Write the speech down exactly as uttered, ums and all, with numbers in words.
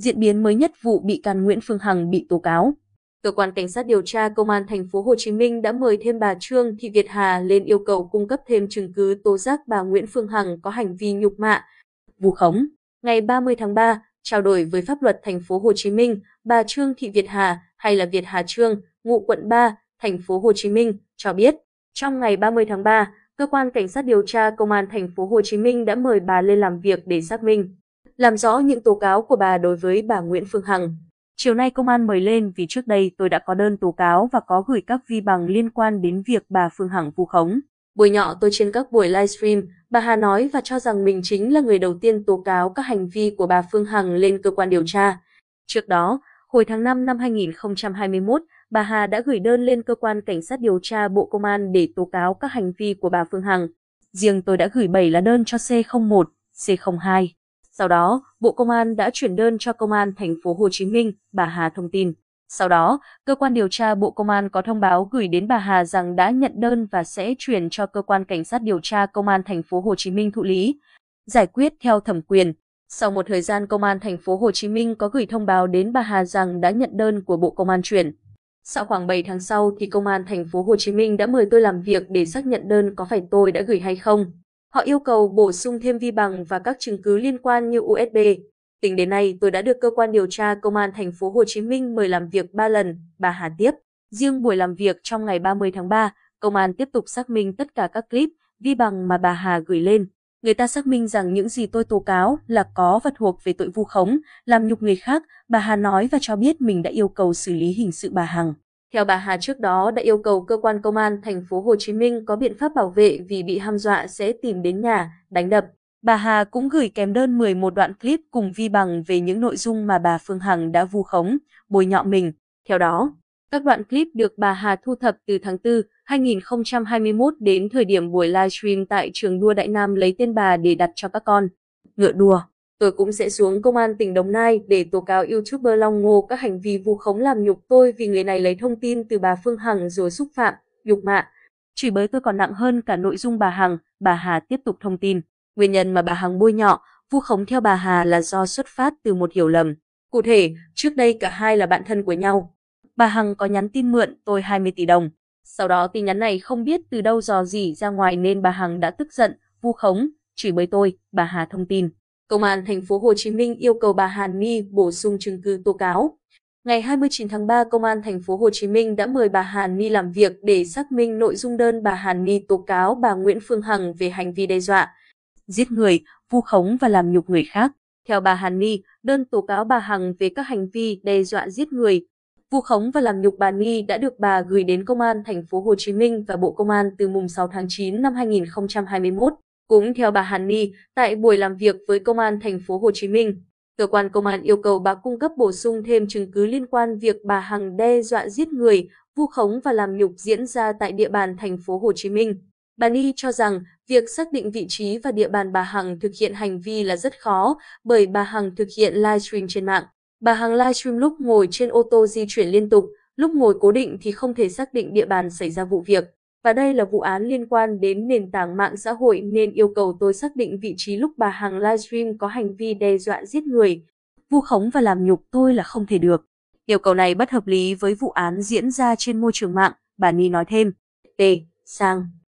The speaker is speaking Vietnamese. Diễn biến mới nhất vụ bị can Nguyễn Phương Hằng bị tố cáo. Cơ quan cảnh sát điều tra Công an thành phố Hồ Chí Minh đã mời thêm bà Trương Thị Việt Hà lên yêu cầu cung cấp thêm chứng cứ tố giác bà Nguyễn Phương Hằng có hành vi nhục mạ, vu khống. Ngày ba mươi tháng ba, trao đổi với pháp luật thành phố Hồ Chí Minh, bà Trương Thị Việt Hà hay là Việt Hà Trương, ngụ quận ba, thành phố Hồ Chí Minh cho biết, trong ngày ba mươi tháng ba, cơ quan cảnh sát điều tra Công an thành phố Hồ Chí Minh đã mời bà lên làm việc để xác minh, làm rõ những tố cáo của bà đối với bà Nguyễn Phương Hằng. Chiều nay công an mời lên vì trước đây tôi đã có đơn tố cáo và có gửi các vi bằng liên quan đến việc bà Phương Hằng vu khống. Buổi nhỏ tôi trên các buổi livestream, bà Hà nói và cho rằng mình chính là người đầu tiên tố cáo các hành vi của bà Phương Hằng lên cơ quan điều tra. Trước đó, hồi tháng năm năm hai nghìn không trăm hai mươi mốt, bà Hà đã gửi đơn lên cơ quan cảnh sát điều tra Bộ Công an để tố cáo các hành vi của bà Phương Hằng. Riêng tôi đã gửi bảy lá đơn cho C không một, C không hai. Sau đó, Bộ Công an đã chuyển đơn cho Công an thành phố Hồ Chí Minh, bà Hà thông tin. Sau đó, cơ quan điều tra Bộ Công an có thông báo gửi đến bà Hà rằng đã nhận đơn và sẽ chuyển cho cơ quan cảnh sát điều tra Công an thành phố Hồ Chí Minh thụ lý, giải quyết theo thẩm quyền. Sau một thời gian, Công an thành phố Hồ Chí Minh có gửi thông báo đến bà Hà rằng đã nhận đơn của Bộ Công an chuyển. Sau khoảng bảy tháng sau thì Công an thành phố Hồ Chí Minh đã mời tôi làm việc để xác nhận đơn có phải tôi đã gửi hay không. Họ yêu cầu bổ sung thêm vi bằng và các chứng cứ liên quan như u ét bê. Tính đến nay, tôi đã được cơ quan điều tra Công an thành phố Hồ Chí Minh mời làm việc ba lần, bà Hà tiếp. Riêng buổi làm việc trong ngày ba mươi tháng ba, công an tiếp tục xác minh tất cả các clip, vi bằng mà bà Hà gửi lên. Người ta xác minh rằng những gì tôi tố cáo là có và thuộc về tội vu khống, làm nhục người khác, bà Hà nói và cho biết mình đã yêu cầu xử lý hình sự bà Hằng. Theo bà Hà trước đó đã yêu cầu cơ quan công an thành phố Hồ Chí Minh có biện pháp bảo vệ vì bị hăm dọa sẽ tìm đến nhà, đánh đập. Bà Hà cũng gửi kèm đơn mười một đoạn clip cùng vi bằng về những nội dung mà bà Phương Hằng đã vu khống, bồi nhọ mình. Theo đó, các đoạn clip được bà Hà thu thập từ tháng tư năm hai nghìn không trăm hai mươi mốt đến thời điểm buổi livestream tại trường đua Đại Nam lấy tên bà để đặt cho các con ngựa đua. Tôi cũng sẽ xuống công an tỉnh Đồng Nai để tố cáo YouTuber Long Ngô các hành vi vu khống làm nhục tôi vì người này lấy thông tin từ bà Phương Hằng rồi xúc phạm, nhục mạ. Chửi bới tôi còn nặng hơn cả nội dung bà Hằng, bà Hà tiếp tục thông tin. Nguyên nhân mà bà Hằng bôi nhọ, vu khống theo bà Hà là do xuất phát từ một hiểu lầm. Cụ thể, trước đây cả hai là bạn thân của nhau. Bà Hằng có nhắn tin mượn tôi hai mươi tỷ đồng. Sau đó tin nhắn này không biết từ đâu dò dỉ ra ngoài nên bà Hằng đã tức giận, vu khống, chửi bới tôi, bà Hà thông tin. Công an thành phố Hồ Chí Minh yêu cầu bà Hàn My bổ sung chứng cứ tố cáo. Ngày hai mươi chín tháng ba, Công an thành phố Hồ Chí Minh đã mời bà Hàn My làm việc để xác minh nội dung đơn bà Hàn My tố cáo bà Nguyễn Phương Hằng về hành vi đe dọa, giết người, vu khống và làm nhục người khác. Theo bà Hàn My, đơn tố cáo bà Hằng về các hành vi đe dọa giết người, vu khống và làm nhục bà Ni đã được bà gửi đến Công an thành phố Hồ Chí Minh và Bộ Công an từ mùng sáu tháng chín năm hai nghìn không trăm hai mươi mốt. Cũng theo bà Hàn Ni, tại buổi làm việc với Công an thành phố Hồ Chí Minh, cơ quan công an yêu cầu bà cung cấp bổ sung thêm chứng cứ liên quan việc bà Hằng đe dọa giết người, vu khống và làm nhục diễn ra tại địa bàn thành phố Hồ Chí Minh. Bà Ni cho rằng việc xác định vị trí và địa bàn bà Hằng thực hiện hành vi là rất khó, bởi bà Hằng thực hiện livestream trên mạng. Bà Hằng livestream lúc ngồi trên ô tô di chuyển liên tục, lúc ngồi cố định thì không thể xác định địa bàn xảy ra vụ việc. Và đây là vụ án liên quan đến nền tảng mạng xã hội nên yêu cầu tôi xác định vị trí lúc bà Hằng livestream có hành vi đe dọa giết người, vu khống và làm nhục tôi là không thể được. Yêu cầu này bất hợp lý với vụ án diễn ra trên môi trường mạng, bà Ni nói thêm. Tề, sang.